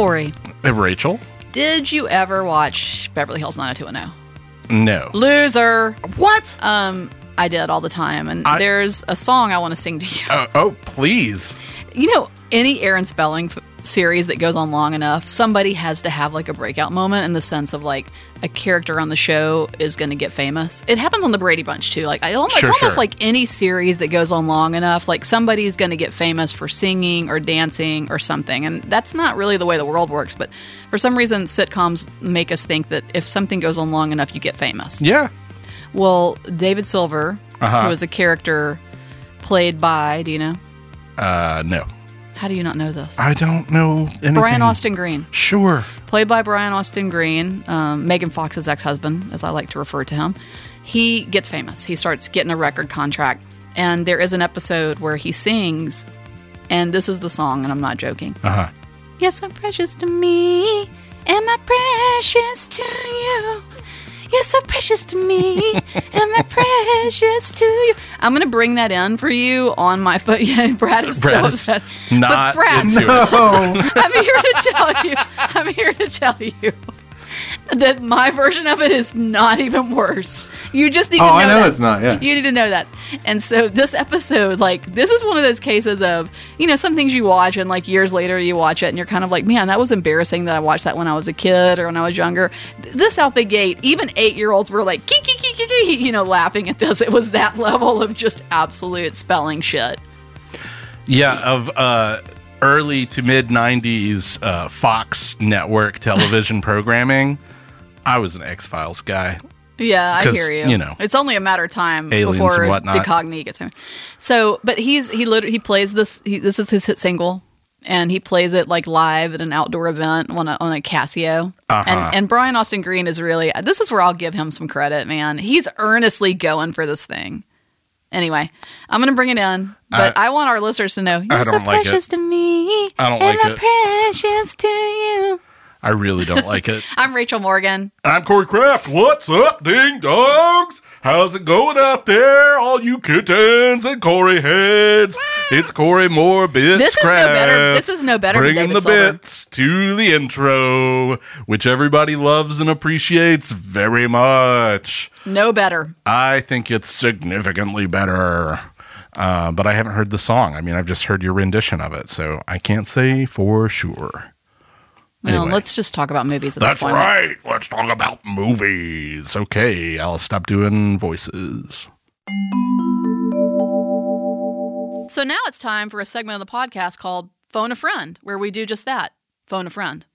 Corey. Rachel? Did you ever watch Beverly Hills 90210? No. Loser. What? I did all the time, and there's a song I want to sing to you. Oh, please. You know, any Aaron Spelling series that goes on long enough, somebody has to have like a breakout moment in the sense of like a character on the show is going to get famous. It happens on the Brady Bunch too. Like it's almost like any series that goes on long enough, like somebody's going to get famous for singing or dancing or something. And that's not really the way the world works, but for some reason sitcoms make us think that if something goes on long enough, you get famous. Yeah. Well, David Silver, who was a character played by, do you know? No. How do you not know this? I don't know anything. Brian Austin Green. Sure. Played by Brian Austin Green, Megan Fox's ex-husband, as I like to refer to him. He gets famous. He starts getting a record contract. And there is an episode where he sings, and this is the song, and I'm not joking. Uh-huh. You're so precious to me. Am I precious to you? You're so precious to me, and my precious to you. I'm going to bring that in for you on my foot. Yeah, Brad is so upset. Not but Brad, into it. I'm here to tell you that my version of it is not even worse. You just need to know that. Oh, I know it's not, yeah. You need to know that. And so this episode, like, this is one of those cases of, you know, some things you watch and, like, years later you watch it and you're kind of like, man, that was embarrassing that I watched that when I was a kid or when I was younger. This out the gate, even 8-year-olds were like, kiki, kiki, kiki, you know, laughing at this. It was that level of just absolute Spelling shit. Yeah, of, early to mid 90s Fox network television programming. I was an X-Files guy. Yeah, I hear you. You know, it's only a matter of time before DeCogney gets him. So, but he plays this. This is his hit single, and he plays it like live at an outdoor event on a Casio. Uh-huh. And Brian Austin Green is really. This is where I'll give him some credit, man. He's earnestly going for this thing. Anyway, I'm going to bring it in, but I want our listeners to know, you're so precious to me, and I'm precious to you. I really don't like it. I'm Rachel Morgan. And I'm Corey Kraft. What's up, ding-dongs? How's it going out there, all you kittens and Corey heads? It's Corey Moore, Bits This Kraft. Is no better. This is no better than David Silver. Bringing the bits to the intro, which everybody loves and appreciates very much. No better. I think it's significantly better, but I haven't heard the song. I mean, I've just heard your rendition of it, so I can't say for sure. Anyway. No, let's just talk about movies at this point. That's right. Let's talk about movies. Okay, I'll stop doing voices. So now it's time for a segment of the podcast called Phone a Friend, where we do just that. Phone a friend.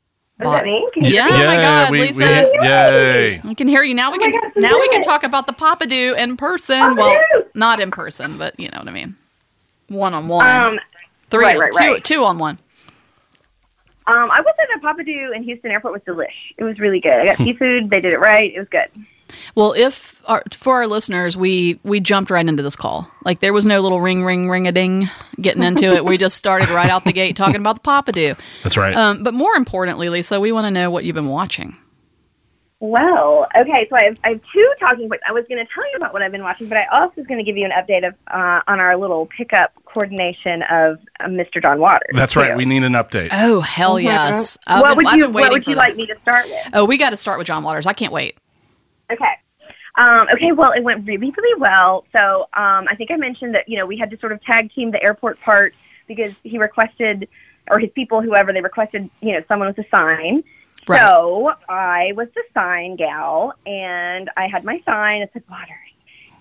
Is that me? Yeah, oh my God, Lisa. Yay. I can hear you. Now we can talk about the Papadeaux in person. Papadeaux. Well, not in person, but you know what I mean. One-on-one. Three, right. Two-on-one. I was at a Papadeaux in Houston Airport with Delish. It was really good. I got seafood. They did it right. It was good. Well, for our listeners, we jumped right into this call. Like, there was no little ring, ring, ring-a-ding getting into it. We just started right out the gate talking about the Papadeaux. That's right. But more importantly, Lisa, we want to know what you've been watching. Well, okay, so I have two talking points. I was going to tell you about what I've been watching, but I also was going to give you an update on our little pickup coordination of Mr. John Waters. That's right. We need an update. Oh, hell yes. Mm-hmm. What would you like me to start with? Oh, we got to start with John Waters. I can't wait. Okay. Okay, well, it went really, really well. So I think I mentioned that, you know, we had to sort of tag team the airport part because he requested, or his people, whoever, they requested, you know, someone with a sign. Right. So I was the sign gal, and I had my sign. It said Waters.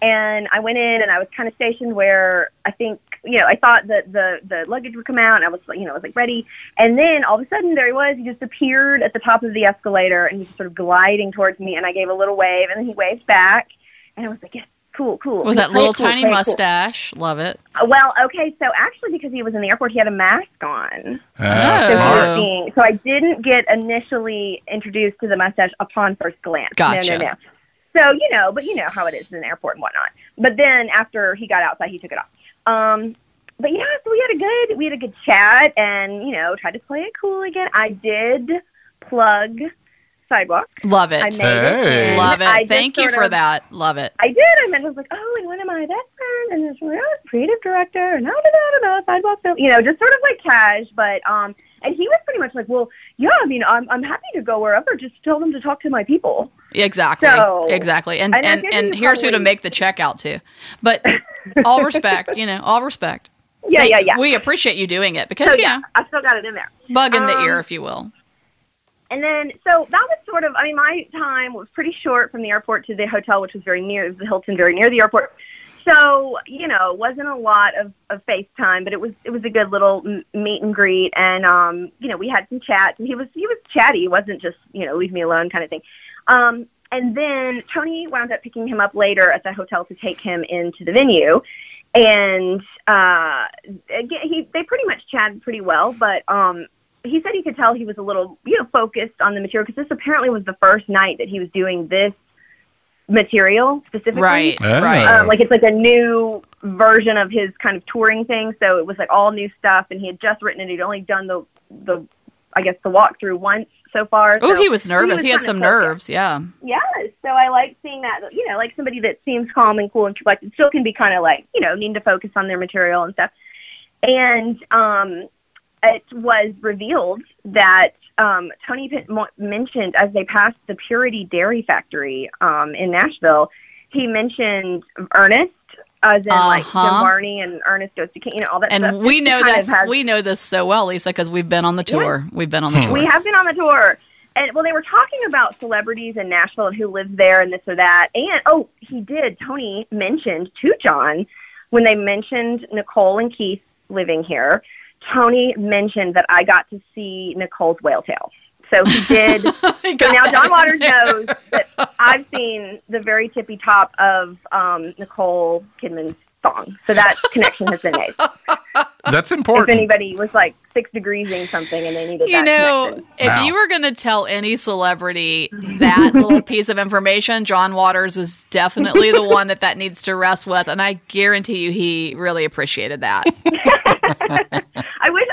And I went in, and I was kind of stationed where I think, you know, I thought that the luggage would come out, and I was, you know, I was like ready. And then all of a sudden, there he was. He just appeared at the top of the escalator, and he was sort of gliding towards me, and I gave a little wave, and then he waved back, and I was like, yes. Cool. With that little tiny mustache. Cool. Love it. Well, okay, so actually because he was in the airport, he had a mask on. Smart. So I didn't get initially introduced to the mustache upon first glance. Gotcha. No. So, you know, but you know how it is in the airport and whatnot. But then after he got outside, he took it off. But yeah, so we had a good chat and, you know, tried to play it cool again. I did plug Sidewalk. Love it. Love it. Thank you for that. Love it. I did. I and I was like, oh, and one of my best friends and this real creative director and Sidewalk Film, you know, just sort of like cash, but and he was pretty much like, well, yeah, I mean, I'm happy to go wherever. Just tell them to talk to my people. Exactly. So, exactly. And here's who to make the check out to. But all respect, you know, all respect. Yeah, yeah. We appreciate you doing it because, so, you know. I still got it in there. Bug in the ear, if you will. And then, so that was sort of, I mean, my time was pretty short from the airport to the hotel, which was very near, it was the Hilton, very near the airport. So, you know, wasn't a lot of FaceTime, but it was a good little meet and greet. And, you know, we had some chats and he was chatty. He wasn't just, you know, leave me alone kind of thing. And then Tony wound up picking him up later at the hotel to take him into the venue. And, they pretty much chatted pretty well, but, he said he could tell he was a little, you know, focused on the material because this apparently was the first night that he was doing this material specifically. Right, right. Like it's like a new version of his kind of touring thing. So it was like all new stuff, and he had just written it. He'd only done the I guess the walkthrough once so far. Oh, so he was nervous. He had some nerves. Yeah. Yes. So I like seeing that, you know, like somebody that seems calm and cool and collected still can be kind of like, you know, needing to focus on their material and stuff. And, it was revealed that Tony mentioned as they passed the Purity Dairy Factory in Nashville, he mentioned Ernest, as in like Jim Varney and Ernest Goes to King, you know, all that stuff. And we know this so well, Lisa, because we've been on the tour. Yeah. We've been on the tour. We have been on the tour. And well, they were talking about celebrities in Nashville and who lives there and this or that. And Tony mentioned to John when they mentioned Nicole and Keith living here. Tony mentioned that I got to see Nicole's whale tail. So he did. So now John Waters knows that I've seen the very tippy top of Nicole Kidman's thong. So that connection has been made. That's important. If anybody was like 6 degrees-ing something and they needed that connection. You know, if you were going to tell any celebrity that little piece of information, John Waters is definitely the one that needs to rest with. And I guarantee you he really appreciated that.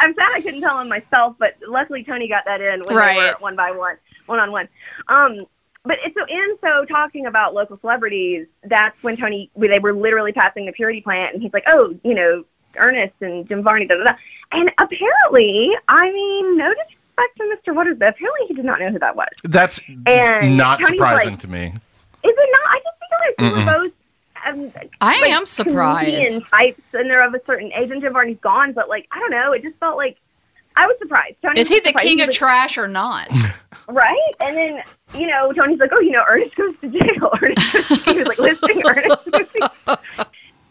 I'm sad I couldn't tell him myself, but luckily Tony got that in when we were one-on-one. So talking about local celebrities, that's when they were literally passing the Purity plant, and he's like, oh, you know, Ernest and Jim Varney, da-da-da. And apparently, I mean, no disrespect to Mr. Waters, but apparently he did not know who that was. That's not Tony's surprising to me. Is it not? I just think like we were both. I am surprised. Types, and they're of a certain age. And Jim Varney's gone, but like I don't know. It just felt like I was surprised. Tony is he the king of trash or not? Right. And then you know Tony's like, oh, you know, Ernest goes to jail. He was like listening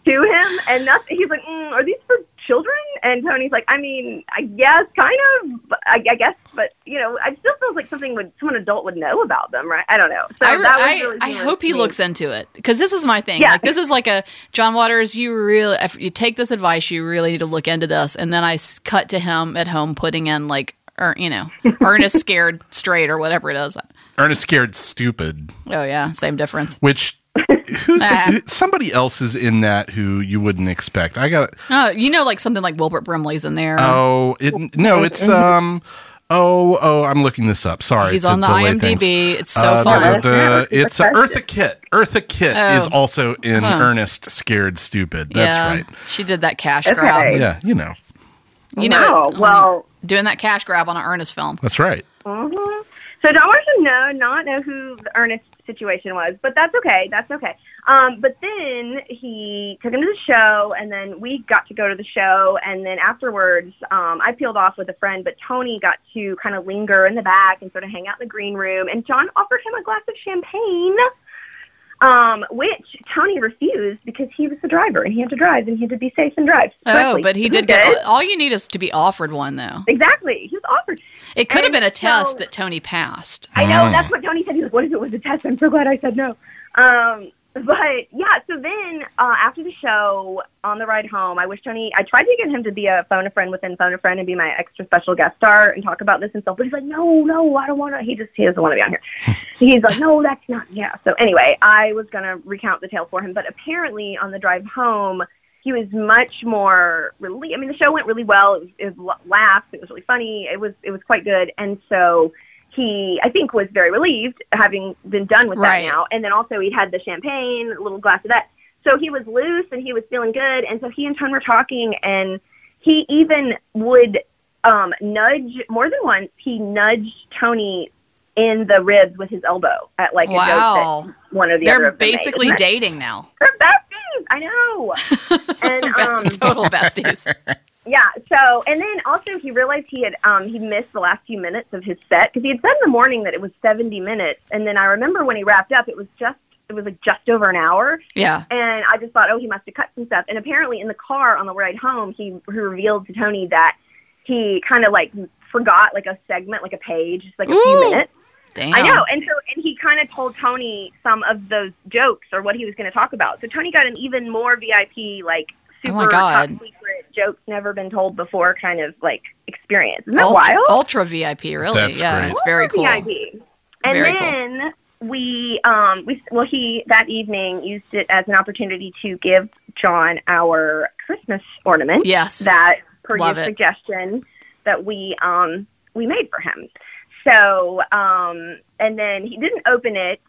to him, and nothing. He's like, are these for children? And Tony's like, I mean, I guess, kind of. I guess, but you know, I still feel like someone adult would know about them, right? I don't know. So I hope he looks into it because this is my thing. Yeah. Like this is like a John Waters. If you take this advice, you really need to look into this. And then I cut to him at home putting in like, you know, Ernest Scared Straight or whatever it is. Ernest Scared Stupid. Oh yeah, same difference. Which. Somebody else is in that who you wouldn't expect. I got you know, like something like Wilbert Brimley's in there. I'm looking this up. Sorry, he's on the IMDb. Things. It's so fun. It's Eartha Kitt. Eartha Kitt is also in Ernest Scared Stupid. That's right. She did that cash grab. Yeah, you know. Doing that cash grab on an Ernest film. That's right. Mm-hmm. So John Waters not know who the Ernest situation was, but that's okay. That's okay. But then he took him to the show, and then we got to go to the show, and then afterwards, I peeled off with a friend, but Tony got to kind of linger in the back and sort of hang out in the green room, and John offered him a glass of champagne, which Tony refused because he was the driver, and he had to drive, and he had to be safe and drive. Correctly. Oh, but he did get... All you need is to be offered one, though. Exactly. He was offered. It could have been a test that Tony passed. I know. That's what Tony said. He was like, what if it was a test? I'm so glad I said no. But, yeah, so then after the show, on the ride home, I tried to get him to be a phone-a-friend within phone-a-friend and be my extra special guest star and talk about this and stuff. But he's like, no, I don't want to. He doesn't want to be on here. He's like, no, that's not. Yeah. So anyway, I was going to recount the tale for him. But apparently on the drive home, he was much more relieved. I mean, the show went really well. It was laughs. It was really funny. It was quite good. And so... he, I think, was very relieved having been done with that now. And then also he had the champagne, a little glass of that. So he was loose and he was feeling good. And so he and Ton were talking, and he even would nudge, more than once, he nudged Tony in the ribs with his elbow at like wow. a joke that one or the They're other. They're basically made. Dating now. They're besties. I know. And total besties. Yeah. So, and then also he realized he missed the last few minutes of his set, because he had said in the morning that it was 70 minutes. And then I remember when he wrapped up, it was like just over an hour. Yeah. And I just thought, oh, he must have cut some stuff. And apparently in the car on the ride home, he revealed to Tony that he kind of like forgot like a segment, like a page, just like a few minutes. Damn. I know. And he kind of told Tony some of those jokes or what he was going to talk about. So Tony got an even more VIP, like super top secret jokes never been told before kind of like experience. Isn't that wild? Ultra VIP, really. That's yeah, great. It's very cool. VIP. And very then cool. He that evening used it as an opportunity to give John our Christmas ornament. Yes. That per your suggestion that we made for him. So, and then he didn't open it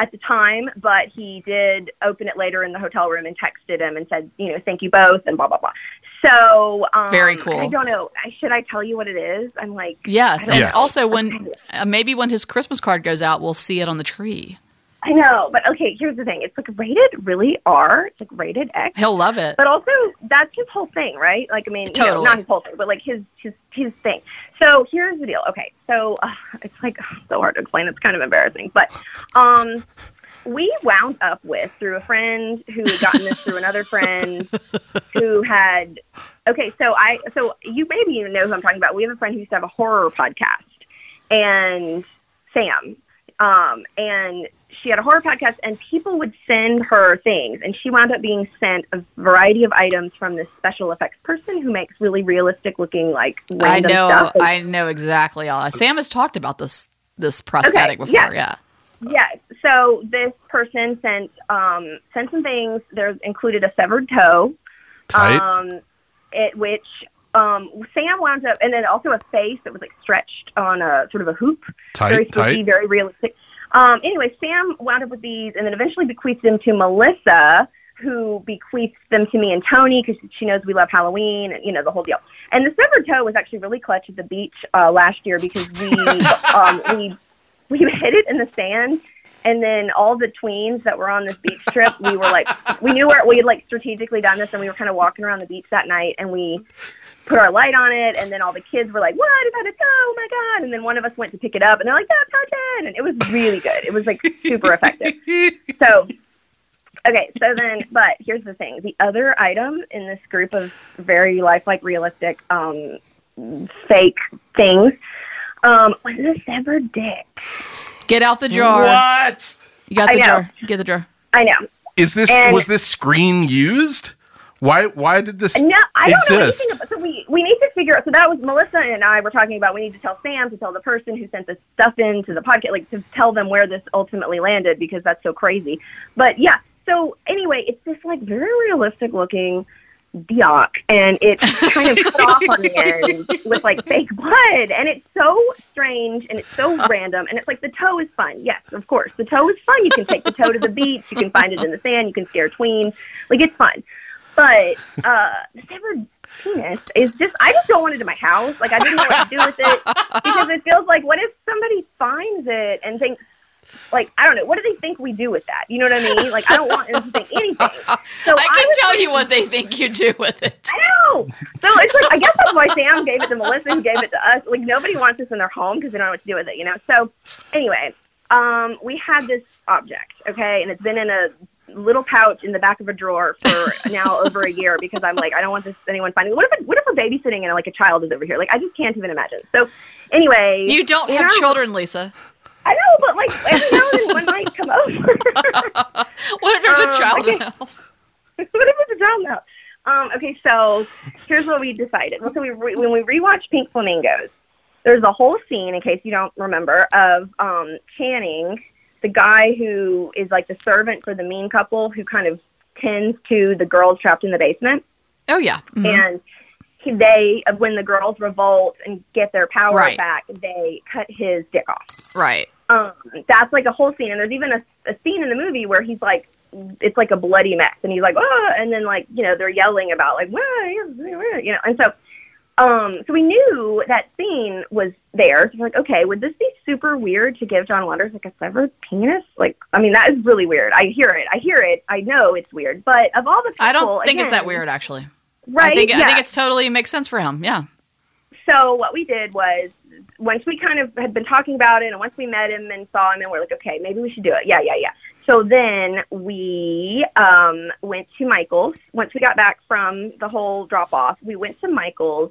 at the time, but he did open it later in the hotel room and texted him and said, you know, thank you both and blah, blah, blah. So, very cool. I don't know. Should I tell you what it is? I'm like, yes. And also maybe when his Christmas card goes out, we'll see it on the tree. I know, but okay, here's the thing. It's like rated really R. It's like rated X. He'll love it. But also, that's his whole thing, right? Like, I mean, totally. You know, not his whole thing, but like his thing. So here's the deal. Okay, so it's like so hard to explain. It's kind of embarrassing. But we wound up with, through a friend who had gotten this through another friend who had, okay, so you maybe even know who I'm talking about. We have a friend who used to have a horror podcast, and Sam, and she had a horror podcast, and people would send her things, and she wound up being sent a variety of items from this special effects person who makes really realistic looking like random stuff. I know exactly all. Sam has talked about this prosthetic before, yeah. So this person sent some things. There's included a severed toe, which Sam wound up, and then also a face that was like stretched on a sort of a hoop, very spooky, very realistic. Anyway, Sam wound up with these and then eventually bequeathed them to Melissa, who bequeathed them to me and Tony because she knows we love Halloween and, you know, the whole deal. And the severed toe was actually really clutch at the beach last year because we hid it in the sand. And then all the tweens that were on this beach trip, we were like, we knew we had like strategically done this, and we were kind of walking around the beach that night, and we put our light on it, and then all the kids were like, what about a toe? Oh my God. And then one of us went to pick it up, and they're like, that's not done. And it was really good. It was like super effective. But here's the thing. The other item in this group of very lifelike, realistic, fake things, was a severed dick. Get out the jar. What? You got the jar. Get the jar. I know. Was this screen used? Why did this exist? No, I don't know anything about. So we need to figure out. So that was Melissa and I were talking about. We need to tell Sam to tell the person who sent this stuff into the podcast, like to tell them where this ultimately landed, because that's so crazy. But yeah. So anyway, it's this like very realistic looking dioc, and it's kind of cut off on the end with like fake blood, and it's so strange and it's so random, and it's like the toe is fun. Yes, of course, the toe is fun. You can take the toe to the beach. You can find it in the sand. You can scare tweens. Like it's fun. But the severed penis is just—I just don't want it in my house. Like I didn't know what to do with it, because it feels like, what if somebody finds it and thinks, like, I don't know, what do they think we do with that? You know what I mean? Like I don't want them to think anything. So I can tell you what they think you do with it. I know. So it's like, I guess that's why Sam gave it to Melissa, who gave it to us. Like nobody wants this in their home because they don't know what to do with it, you know. So anyway, we had this object, okay, and it's been in a little pouch in the back of a drawer for now over a year, because I'm like, I don't want this anyone finding. What if we're babysitting and like a child is over here? Like I just can't even imagine. So anyway, you don't have children, Lisa. I know, but like every now and then one might come over. What if there's a child in the house? What if there's a child in the house? Okay, so here's what we decided. So when we rewatched Pink Flamingos, there's a whole scene, in case you don't remember, of Channing, the guy who is like the servant for the mean couple who kind of tends to the girls trapped in the basement. Oh, yeah. Mm-hmm. And they, when the girls revolt and get their power back, they cut his dick off. Right. That's like a whole scene. And there's even a scene in the movie where he's like, it's like a bloody mess. And he's like, oh, and then like, you know, they're yelling about like, you know, and so, so we knew that scene was there. So we're like, okay, would this be super weird to give John Waters like a severed penis? Like, I mean, that is really weird. I hear it. I know it's weird, but of all the people, I don't think it's that weird actually. Right. I think it's totally makes sense for him. Yeah. So what we did was, once we kind of had been talking about it and once we met him and saw him and we're like, okay, maybe we should do it. Yeah. So then we went to Michael's. Once we got back from the whole drop off, we went to Michael's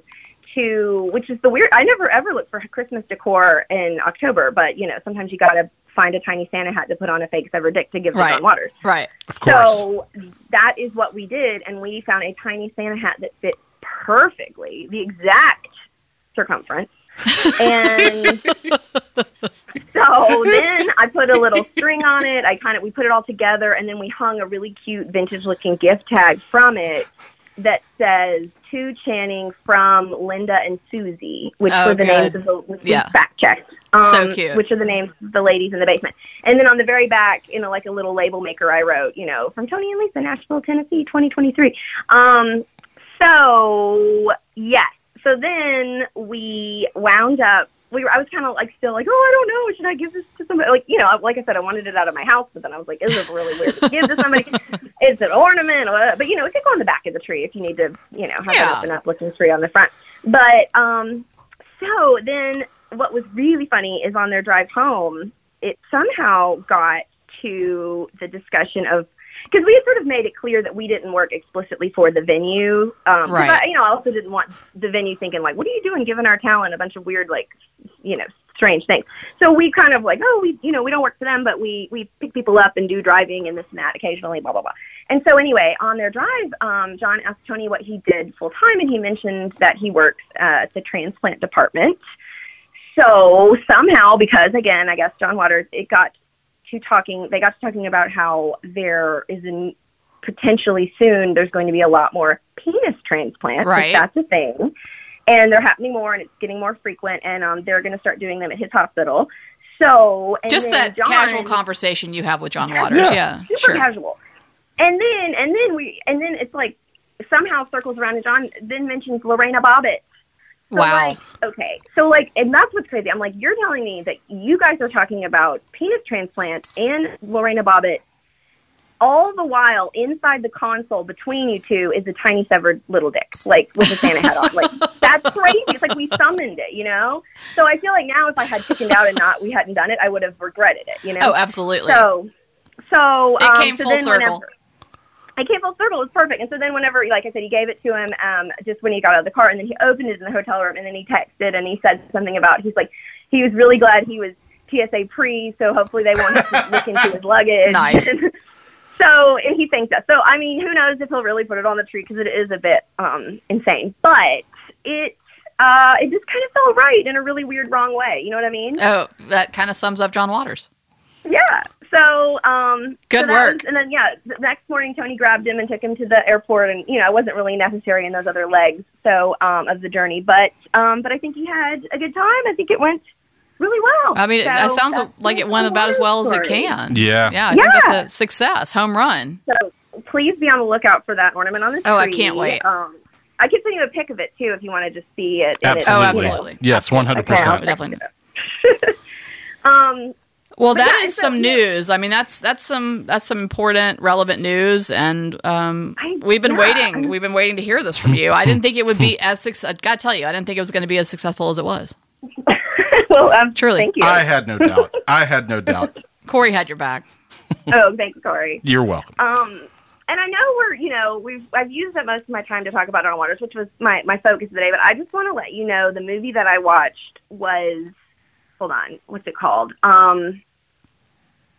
which is the weird, I never ever look for Christmas decor in October, but you know, sometimes you got to find a tiny Santa hat to put on a fake severed dick to give to John Waters. Right. Of course. So that is what we did. And we found a tiny Santa hat that fit perfectly, the exact circumference. And so then I put a little string on it. We put it all together, and then we hung a really cute vintage-looking gift tag from it that says "To Channing from Linda and Susie," which were the names of fact checked. So cute. Which are the names of the ladies in the basement. And then on the very back, you know, like a little label maker, I wrote, you know, from Tony and Lisa, Nashville, Tennessee, 2023. So yes. So then we wound up, I was kind of like still like, oh, I don't know. Should I give this to somebody? Like, you know, like I said, I wanted it out of my house, but then I was like, is it really weird to give to somebody? It's an ornament. But, you know, it could go on the back of the tree if you need to, you know, have it open up looking tree on the front. But so then what was really funny is on their drive home, it somehow got to the discussion of, because we had sort of made it clear that we didn't work explicitly for the venue. Right. I also didn't want the venue thinking, like, what are you doing giving our talent a bunch of weird, like, you know, strange things. So we kind of like, we don't work for them, but we pick people up and do driving and this and that occasionally, blah, blah, blah. And so anyway, on their drive, John asked Tony what he did full time, and he mentioned that he works at the transplant department. So somehow, because, again, I guess John Waters, it got talking about how there is potentially soon there's going to be a lot more penis transplants. Right. That's a thing. And they're happening more, and it's getting more frequent, and they're going to start doing them at his hospital. So just that casual conversation you have with John Waters. Yeah. Super casual. And then it's like somehow circles around, and John then mentions Lorena Bobbitt. So wow. Like, okay. So, like, and that's what's crazy. I'm like, you're telling me that you guys are talking about penis transplant and Lorena Bobbitt, all the while inside the console between you two is a tiny severed little dick, like, with a Santa hat on. Like, that's crazy. It's like we summoned it, you know? So I feel like now if I had chickened out and we hadn't done it, I would have regretted it, you know? Oh, absolutely. So it came full circle. I came full circle. It was perfect. And so then whenever, like I said, he gave it to him just when he got out of the car, and then he opened it in the hotel room, and then he texted, and he said something about, he's like, he was really glad he was TSA pre, so hopefully they won't have to look into his luggage. Nice. So, and he thanked us. So, I mean, who knows if he'll really put it on the tree, because it is a bit insane. But it just kind of felt right in a really weird, wrong way. You know what I mean? Oh, that kind of sums up John Waters. Yeah. So, good work. The next morning, Tony grabbed him and took him to the airport, and, you know, it wasn't really necessary in those other legs, so, of the journey, but I think he had a good time. I think it went really well. I mean, it sounds like it went about as well as it can. Yeah. Yeah. I think it's a success. Home run. So please be on the lookout for that ornament on the tree. Oh, I can't wait. I can send you a pic of it too, if you want to just see it. Absolutely. Absolutely. Yes. 100%. Okay, definitely. Well, that is some news. I mean, that's some important, relevant news, and we've been waiting. We've been waiting to hear this from you. I didn't think it would be as successful. I got to tell you, I didn't think it was going to be as successful as it was. Well, truly, thank you. I had no doubt. Corey had your back. Oh, thanks, Corey. You're welcome. And I know I've used up most of my time to talk about John Waters, which was my focus today. But I just want to let you know the movie that I watched was. Hold on. What's it called?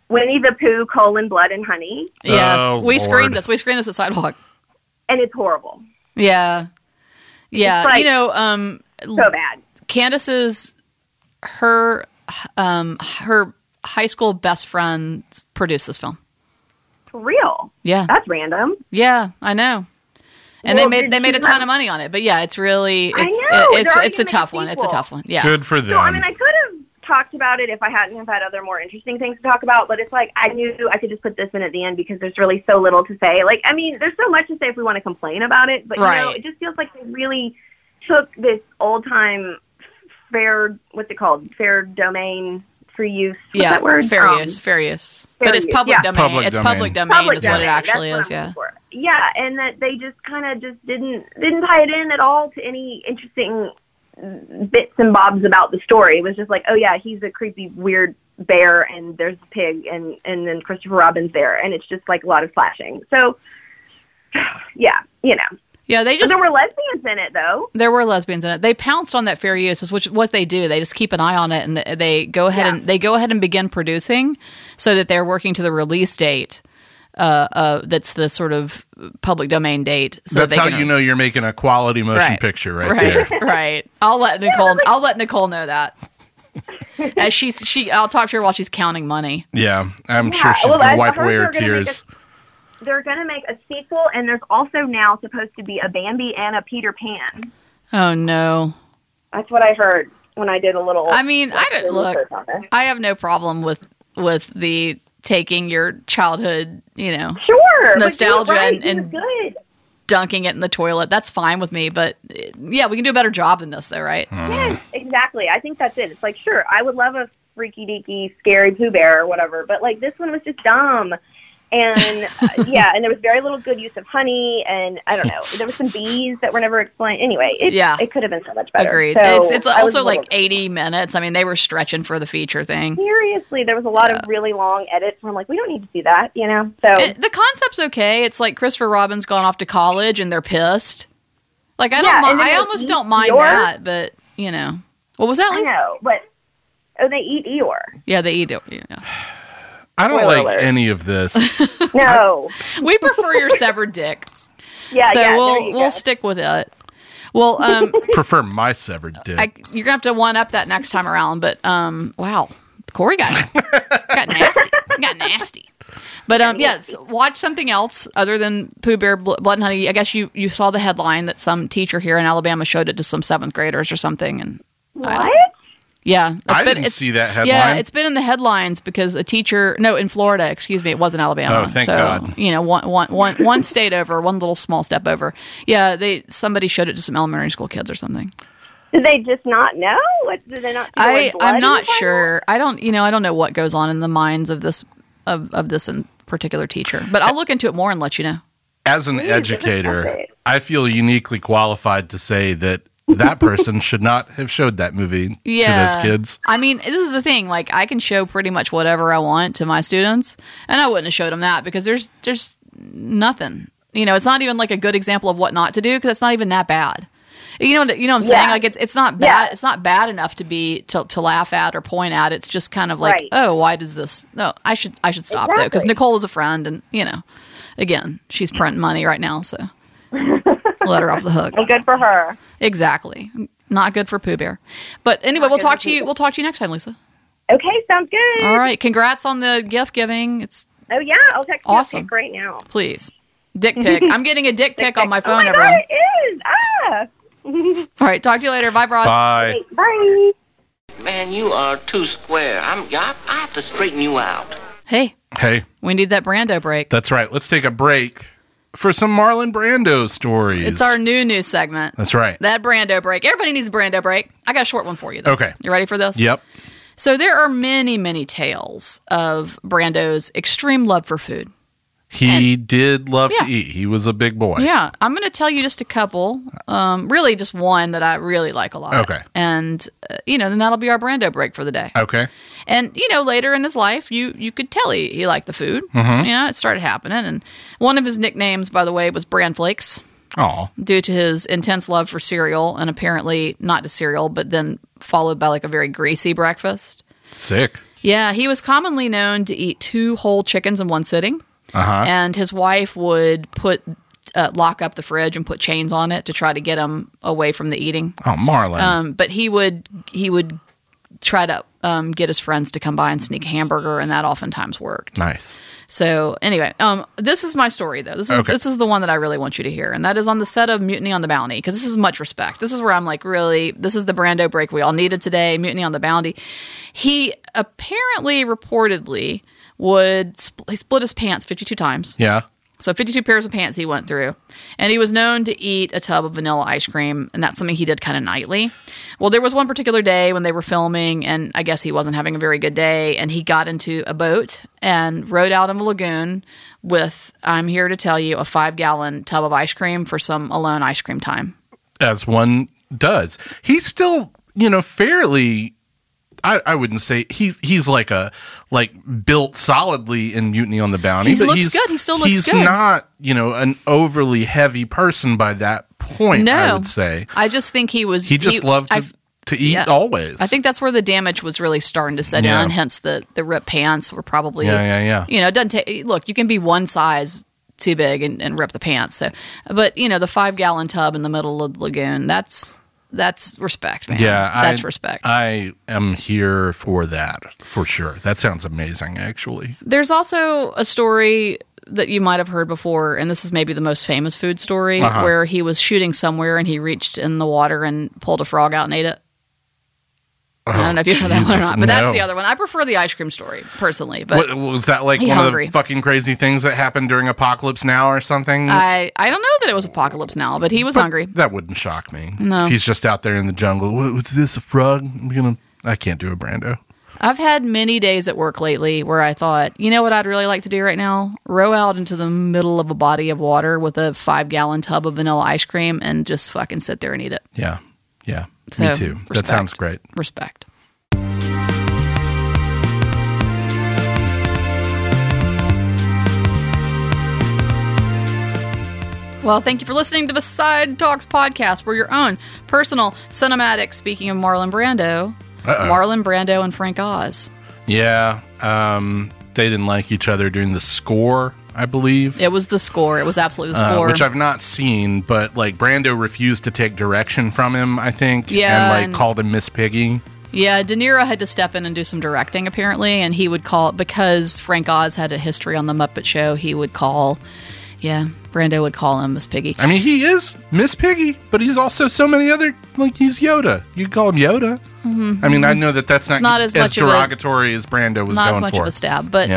Winnie the Pooh, colon, blood, and honey. Yes. Oh, we screened this. We screened this at Sidewalk. And it's horrible. Yeah. Yeah. It's like, you know, so bad. Candace's, her high school best friend produced this film. For real? Yeah. That's random. Yeah, I know. And they made a ton of money on it. But yeah, it's really, it's a tough one. It's a tough one. Yeah. Good for them. So, I mean, I could have talked about it if I hadn't have had other more interesting things to talk about, but it's like I knew I could just put this in at the end because there's really so little to say. Like, I mean, there's so much to say if we want to complain about it, but you know, it just feels like they really took this old-time fair, what's it called, fair domain, free use, what's that word? Fair use. But it's public domain. Public domain is what it actually is, yeah, and that they just kind of just didn't tie it in at all to any interesting bits and bobs about the story. It was just like, oh yeah, he's a creepy, weird bear, and there's a pig, and then Christopher Robin's there, and it's just like a lot of flashing. So, yeah, you know. Yeah, they just. There were lesbians in it, though. There were lesbians in it. They pounced on that fair use, which is what they do. They just keep an eye on it, and they go ahead and begin producing, so that they're working to the release date. That's the sort of public domain date. So that's how you know you're making a quality motion picture, right there. Right. I'll let Nicole know that. As I'll talk to her while she's counting money. Yeah, I'm sure she's gonna wipe away her tears. They're gonna make a sequel, and there's also now supposed to be a Bambi and a Peter Pan. Oh no! That's what I heard when I did a little. I mean, I have no problem with the taking your childhood, you know, nostalgia and dunking it in the toilet. That's fine with me, but yeah, we can do a better job than this, though, right? Yes, exactly. I think that's it. It's like, sure, I would love a freaky deaky, scary Pooh Bear or whatever, but like this one was just dumb. And and there was very little good use of honey, and I don't know, there were some bees that were never explained. Anyway, it could have been so much better. Agreed. So it's also like 80 minutes. I mean, they were stretching for the feature thing. Seriously, there was a lot of really long edits where I'm like, we don't need to do that, you know? So the concept's okay. It's like Christopher Robin's gone off to college and they're pissed. Like, I almost don't mind Eeyore. That, but, you know. What was that? I know, but they eat Eeyore. Yeah, they eat Eeyore. Yeah. I don't like any of this. No. We prefer your severed dick. Yeah, so we'll stick with it. Well, prefer my severed dick. You're going to have to one up that next time around, but wow. Corey got nasty. Got nasty. But yes, watch something else other than Pooh Bear, Blood and Honey. I guess you saw the headline that some teacher here in Alabama showed it to some 7th graders or something, and what? Yeah, I didn't see that headline. Yeah, it's been in the headlines because a teacher, in Florida, excuse me, it wasn't Alabama. Oh, thank God. You know, one state over, one little small step over. Yeah, somebody showed it to some elementary school kids or something. Did they just not know? What did they not? I'm not sure. I don't know what goes on in the minds of this in particular teacher. But I'll look into it more and let you know. As an educator, I feel uniquely qualified to say that. That person should not have showed that movie to those kids. I mean, this is the thing. Like, I can show pretty much whatever I want to my students, and I wouldn't have showed them that because there's nothing. You know, it's not even like a good example of what not to do because it's not even that bad. You know what I'm saying? Like, it's not bad. Yeah. It's not bad enough to be to laugh at or point at. It's just kind of like, oh, why does this? No, I should stop though because Nicole is a friend, and you know, again, she's printing money right now, so. Let her off the hook. Well, good for her. Exactly. Not good for Pooh Bear. But anyway, we'll talk to you next time, Lisa. Okay, sounds good. All right. Congrats on the gift giving. It's I'll text you a pic right now. Please. Dick pic. I'm getting a dick pic on my phone. Oh my God, it is. Ah. All right. Talk to you later. Bye, Ross. Bye. Okay, bye. Man, you are too square. I have to straighten you out. Hey. We need that Brando break. That's right. Let's take a break. For some Marlon Brando stories. It's our new news segment. That's right. That Brando break. Everybody needs a Brando break. I got a short one for you, though. Okay. You ready for this? Yep. So there are many, many tales of Brando's extreme love for food. He did love to eat. He was a big boy. Yeah. I'm going to tell you just a couple. Really just one that I really like a lot. Okay. And, then that'll be our Brando break for the day. Okay. And, later in his life, you could tell he liked the food. Mm-hmm. Yeah, it started happening. And one of his nicknames, by the way, was Bran Flakes. Oh. Due to his intense love for cereal, and apparently not to cereal, but then followed by like a very greasy breakfast. Sick. Yeah, he was commonly known to eat 2 whole chickens in one sitting. Uh-huh. And his wife would lock up the fridge and put chains on it to try to get him away from the eating. Oh, Marlon! But he would try to get his friends to come by and sneak a hamburger, and that oftentimes worked. Nice. So anyway, this is my story, though. This is the one that I really want you to hear, and that is on the set of Mutiny on the Bounty, because this is much respect. This is where I'm like, really, this is the Brando break we all needed today, Mutiny on the Bounty. He apparently, reportedly, he split his pants 52 times. Yeah. So 52 pairs of pants he went through. And he was known to eat a tub of vanilla ice cream, and that's something he did kind of nightly. Well, there was one particular day when they were filming, and I guess he wasn't having a very good day, and he got into a boat and rode out in the lagoon with, I'm here to tell you, a 5-gallon tub of ice cream for some alone ice cream time. As one does. He's still, fairly... I wouldn't say he's like built solidly in Mutiny on the Bounty. He looks good. He still looks good. He's not, an overly heavy person by that point, no, I would say. I just think he just loved to eat always. I think that's where the damage was really starting to set in, hence the ripped pants were probably it doesn't take, look, you can be one size too big and rip the pants. So but the 5-gallon tub in the middle of the lagoon, that's respect, man. Yeah, that's respect. I am here for that, for sure. That sounds amazing, actually. There's also a story that you might have heard before, and this is maybe the most famous food story, where he was shooting somewhere and he reached in the water and pulled a frog out and ate it. I don't know if you know that one or not, but that's the other one. I prefer the ice cream story, personally. But what, was that like one hungry. Of the fucking crazy things that happened during Apocalypse Now or something? I don't know that it was Apocalypse Now, but he was hungry. That wouldn't shock me. No. If he's just out there in the jungle, what's this, a frog? I can't do a Brando. I've had many days at work lately where I thought, you know what I'd really like to do right now? Row out into the middle of a body of water with a 5-gallon tub of vanilla ice cream and just fucking sit there and eat it. Yeah, yeah. So, me too. Respect. That sounds great. Respect. Well, thank you for listening to the Side Talks podcast. We're your own personal cinematic. Speaking of Marlon Brando, Marlon Brando and Frank Oz. Yeah. They didn't like each other during The Score. I believe it was The Score. It was absolutely The Score, which I've not seen, but Brando refused to take direction from him, I think, and called him Miss Piggy. Yeah, De Niro had to step in and do some directing apparently, and he would call, because Frank Oz had a history on The Muppet Show. He would call, Brando would call him Miss Piggy. I mean, he is Miss Piggy, but he's also so many other, he's Yoda. You call him Yoda. Mm-hmm. I mean, I know that's not as derogatory as Brando was going for. Not as much of a stab, but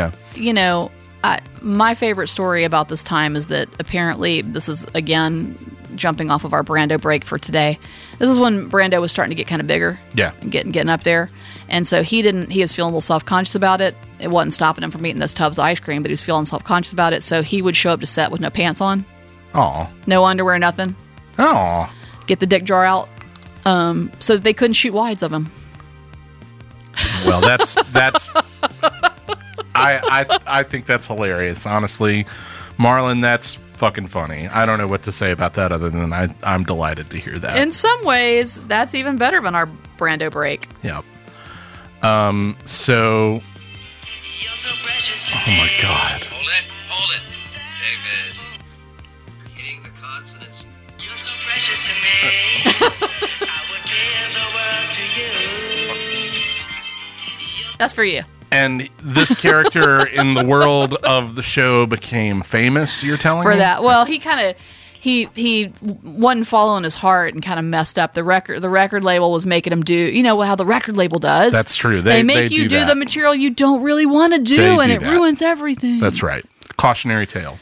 my favorite story about this time is that apparently, this is again jumping off of our Brando break for today, this is when Brando was starting to get kind of bigger, and getting up there, and so he was feeling a little self-conscious about it. It wasn't stopping him from eating those tubs of ice cream, but he was feeling self-conscious about it, so he would show up to set with no pants on, no underwear, nothing, get the dick jar out, so that they couldn't shoot wides of him. Well, that's I think that's hilarious, honestly. Marlon, that's fucking funny. I don't know what to say about that other than I'm delighted to hear that. In some ways, that's even better than our Brando break. Yeah. So... Oh, my God. Hold it. David. Hitting the consonants. You're so precious to me. I would give the world to you. That's for you. And this character in the world of the show became famous, you're telling me? For that. Well, he kind of, he wasn't following his heart and kind of messed up. The record label was making him do, how the record label does. That's true. They make you do the material you don't really want to do, and it ruins everything. That's right. Cautionary tale.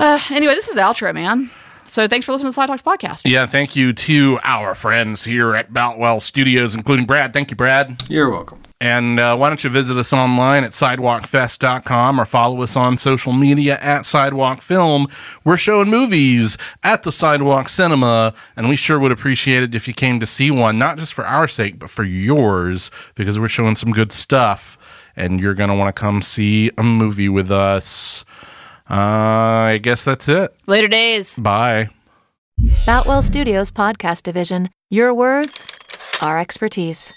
Anyway, this is the outro, man. So thanks for listening to the Side Talks podcast. Yeah, thank you to our friends here at Boutwell Studios, including Brad. Thank you, Brad. You're welcome. And why don't you visit us online at sidewalkfest.com or follow us on social media at Sidewalk Film. We're showing movies at the Sidewalk Cinema, and we sure would appreciate it if you came to see one, not just for our sake, but for yours, because we're showing some good stuff, and you're going to want to come see a movie with us. I guess that's it. Later days. Bye. Boutwell Studios Podcast Division. Your words, our expertise.